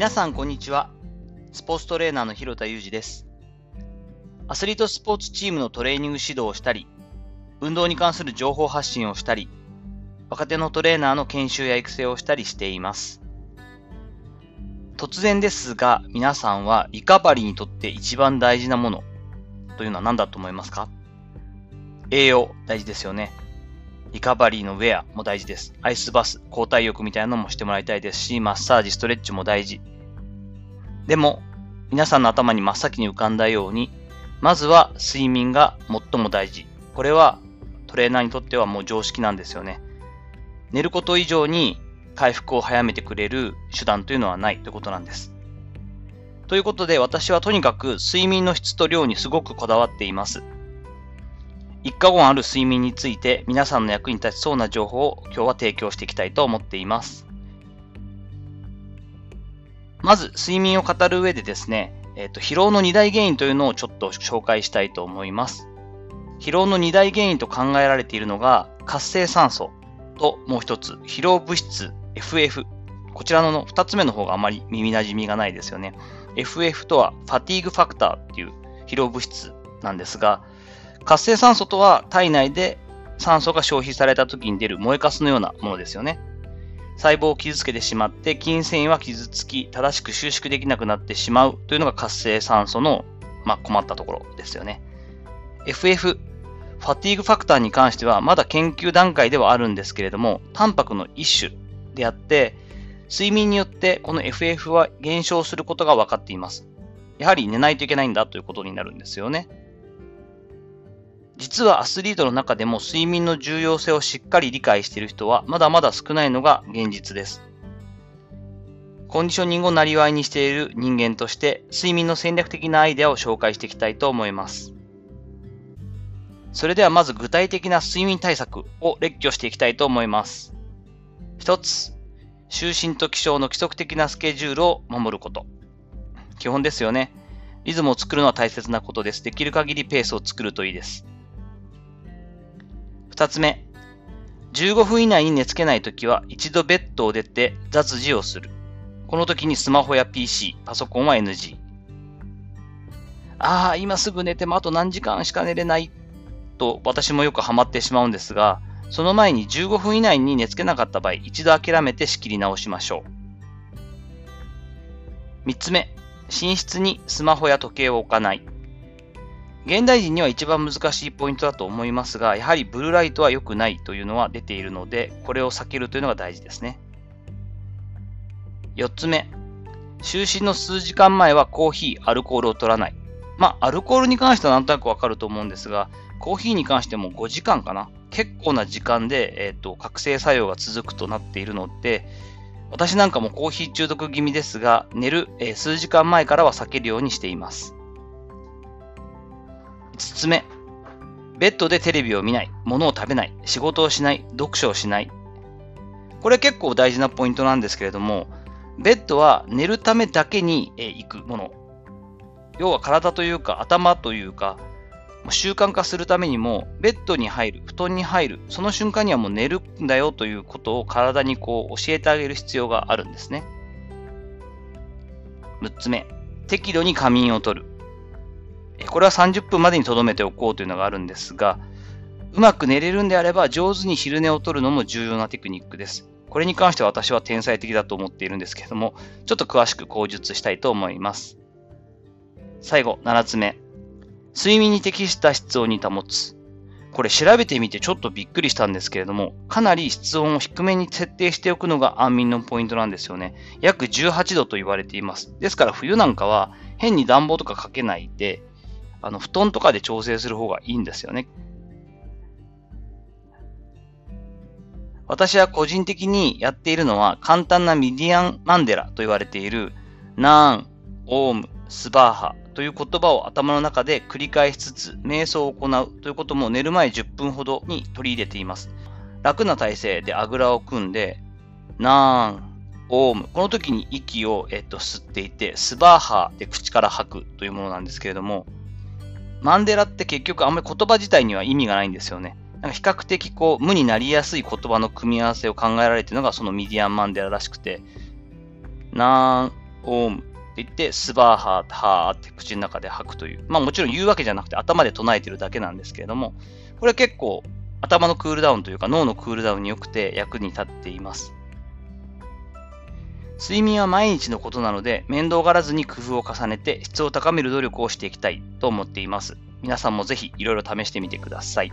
皆さんこんにちは。スポーツトレーナーの広田裕二です。アスリートスポーツチームのトレーニング指導をしたり、運動に関する情報発信をしたり、若手のトレーナーの研修や育成をしたりしています。突然ですが、皆さんはリカバリーにとって一番大事なものというのは何だと思いますか？栄養、大事ですよね。リカバリーのウェアも大事です。アイスバス、交代浴みたいなのもしてもらいたいですし、マッサージ、ストレッチも大事。でも、皆さんの頭に真っ先に浮かんだように、まずは睡眠が最も大事。これはトレーナーにとってはもう常識なんですよね。寝ること以上に回復を早めてくれる手段というのはないということなんです。ということで、私はとにかく睡眠の質と量にすごくこだわっています。1ヶ月ある睡眠について皆さんの役に立ちそうな情報を今日は提供していきたいと思っています。まず睡眠を語る上でですね、疲労の2大原因というのをちょっと紹介したいと思います。疲労の2大原因と考えられているのが活性酸素ともう一つ疲労物質 FF。こちらの2つ目の方があまり耳馴染みがないですよね。FF とはファティーグファクターっていう疲労物質なんですが、活性酸素とは体内で酸素が消費された時に出る燃えかすのようなものですよね。細胞を傷つけてしまって筋繊維は傷つき正しく収縮できなくなってしまうというのが活性酸素の、困ったところですよね。FF、ファティーグファクターに関してはまだ研究段階ではあるんですけれども、タンパクの一種であって睡眠によってこの FF は減少することが分かっています。やはり寝ないといけないんだということになるんですよね。実はアスリートの中でも睡眠の重要性をしっかり理解している人はまだまだ少ないのが現実です。コンディショニングをなりわいにしている人間として睡眠の戦略的なアイデアを紹介していきたいと思います。それではまず具体的な睡眠対策を列挙していきたいと思います。1つ、就寝と起床の規則的なスケジュールを守ること。基本ですよね。リズムを作るのは大切なことです。できる限りペースを作るといいです。2つ目、15分以内に寝つけないときは一度ベッドを出て雑事をする。この時にスマホや PC、パソコンは NG。今すぐ寝てもあと何時間しか寝れないと私もよくハマってしまうんですが、その前に15分以内に寝つけなかった場合、一度諦めて仕切り直しましょう。3つ目、寝室にスマホや時計を置かない。現代人には一番難しいポイントだと思いますが、やはりブルーライトは良くないというのは出ているので、これを避けるというのが大事ですね。4つ目、就寝の数時間前はコーヒー、アルコールを取らない。アルコールに関してはなんとなくわかると思うんですが、コーヒーに関しても5時間かな。結構な時間で、覚醒作用が続くとなっているので、私なんかもコーヒー中毒気味ですが、寝る、数時間前からは避けるようにしています。5つ目、ベッドでテレビを見ない、物を食べない、仕事をしない、読書をしない。これ結構大事なポイントなんですけれども、ベッドは寝るためだけに行くもの。要は体というか頭というか、習慣化するためにも、ベッドに入る、布団に入る、その瞬間にはもう寝るんだよということを体に教えてあげる必要があるんですね。6つ目、適度に仮眠をとる。これは30分までにとどめておこうというのがあるんですが、うまく寝れるんであれば上手に昼寝をとるのも重要なテクニックです。これに関しては私は天才的だと思っているんですけれども、ちょっと詳しく講述したいと思います。最後、7つ目。睡眠に適した室温に保つ。これ調べてみてちょっとびっくりしたんですけれども、かなり室温を低めに設定しておくのが安眠のポイントなんですよね。約18度と言われています。ですから冬なんかは変に暖房とかかけないで、布団とかで調整する方がいいんですよね。私は個人的にやっているのは簡単なミディアンマンデラと言われているナーン、オーム、スバーハという言葉を頭の中で繰り返しつつ瞑想を行うということも寝る前10分ほどに取り入れています。楽な体勢であぐらを組んでナーン、オーム、この時に息を、吸っていてスバーハで口から吐くというものなんですけれども、マンデラって結局あんまり言葉自体には意味がないんですよね。なんか比較的無になりやすい言葉の組み合わせを考えられているのがそのミディアンマンデラらしくて、ナーン、オームって言って、スバーハーハーって口の中で吐くという。まあもちろん言うわけじゃなくて頭で唱えてるだけなんですけれども、これは結構頭のクールダウンというか脳のクールダウンに良くて役に立っています。睡眠は毎日のことなので、面倒がらずに工夫を重ねて質を高める努力をしていきたいと思っています。皆さんもぜひいろいろ試してみてください。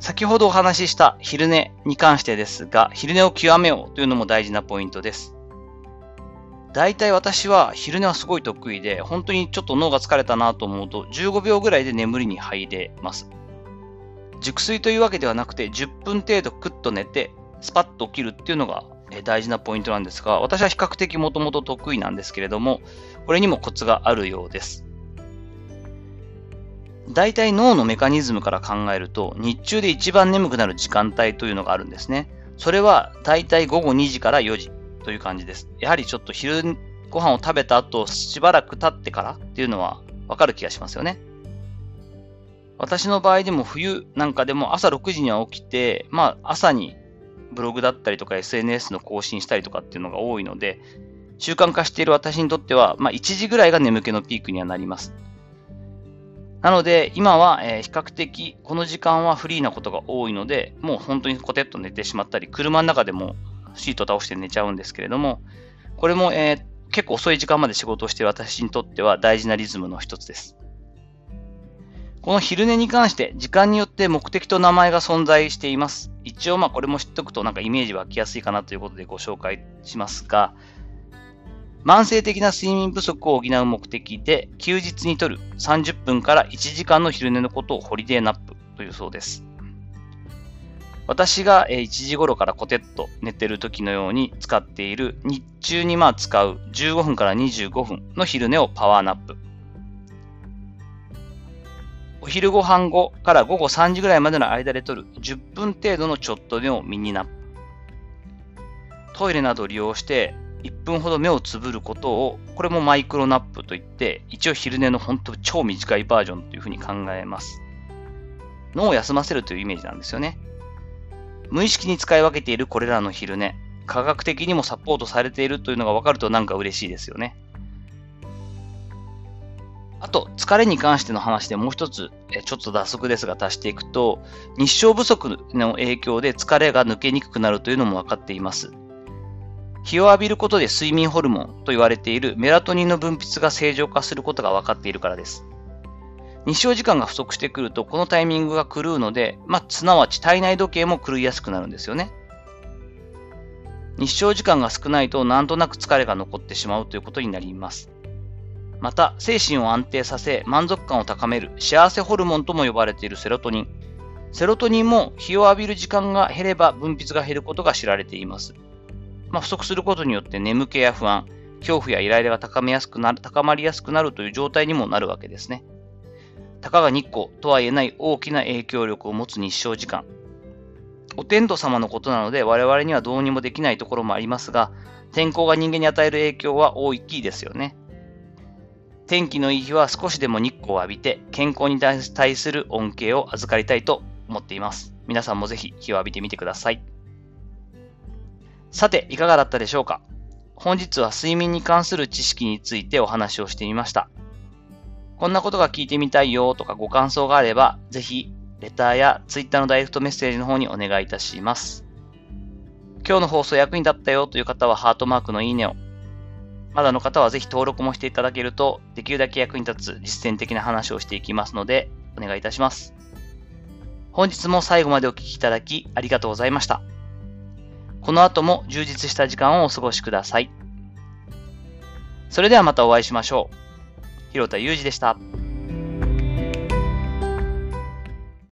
先ほどお話しした昼寝に関してですが、昼寝を極めようというのも大事なポイントです。大体私は昼寝はすごい得意で、本当にちょっと脳が疲れたなと思うと15秒ぐらいで眠りに入れます。熟睡というわけではなくて10分程度クッと寝てスパッと起きるっていうのが大事なポイントなんですが、私は比較的もともと得意なんですけれども、これにもコツがあるようです。大体脳のメカニズムから考えると、日中で一番眠くなる時間帯というのがあるんですね。それは大体午後2時から4時という感じです。やはりちょっと昼ご飯を食べた後、しばらく経ってからっていうのはわかる気がしますよね。私の場合でも冬なんかでも朝6時には起きて、まあ朝にブログだったりとか SNS の更新したりとかっていうのが多いので、習慣化している私にとっては、まあ1時ぐらいが眠気のピークにはなります。なので今は比較的この時間はフリーなことが多いので、もう本当にコテッと寝てしまったり、車の中でもシート倒して寝ちゃうんですけれども、これも結構遅い時間まで仕事をしている私にとっては大事なリズムの一つです。この昼寝に関して時間によって目的と名前が存在しています。一応まあこれも知っておくとなんかイメージ湧きやすいかなということでご紹介しますが、慢性的な睡眠不足を補う目的で休日にとる30分から1時間の昼寝のことをホリデーナップというそうです。私が1時頃からコテッと寝てる時のように使っている日中にまあ使う15分から25分の昼寝をパワーナップ。お昼ご飯後から午後3時ぐらいまでの間でとる10分程度のちょっとでもミニナップ。トイレなどを利用して1分ほど目をつぶることを、これもマイクロナップといって、一応昼寝の本当超短いバージョンというふうに考えます。脳を休ませるというイメージなんですよね。無意識に使い分けているこれらの昼寝、科学的にもサポートされているというのが分かるとなんか嬉しいですよね。あと、疲れに関しての話でもう一つ、ちょっと脱足ですが足していくと、日照不足の影響で疲れが抜けにくくなるというのも分かっています。日を浴びることで睡眠ホルモンと言われているメラトニンの分泌が正常化することが分かっているからです。日照時間が不足してくると、このタイミングが狂うので、すなわち体内時計も狂いやすくなるんですよね。日照時間が少ないと、なんとなく疲れが残ってしまうということになります。また、精神を安定させ、満足感を高める幸せホルモンとも呼ばれているセロトニン。セロトニンも日を浴びる時間が減れば分泌が減ることが知られています。不足することによって眠気や不安、恐怖やイライラが高まりやすくなるという状態にもなるわけですね。たかが日光とは言えない大きな影響力を持つ日照時間。お天道様のことなので我々にはどうにもできないところもありますが、天候が人間に与える影響は大きいですよね。天気のいい日は少しでも日光を浴びて健康に対する恩恵を預かりたいと思っています。皆さんもぜひ日を浴びてみてください。さて、いかがだったでしょうか。本日は睡眠に関する知識についてお話をしてみました。こんなことが聞いてみたいよとかご感想があれば、ぜひレターや Twitter のダイレクトメッセージの方にお願いいたします。今日の放送役に立ったよという方はハートマークのいいねを。まだの方はぜひ登録もしていただけると、できるだけ役に立つ実践的な話をしていきますので、お願いいたします。本日も最後までお聞きいただきありがとうございました。この後も充実した時間をお過ごしください。それではまたお会いしましょう。広田裕二でした。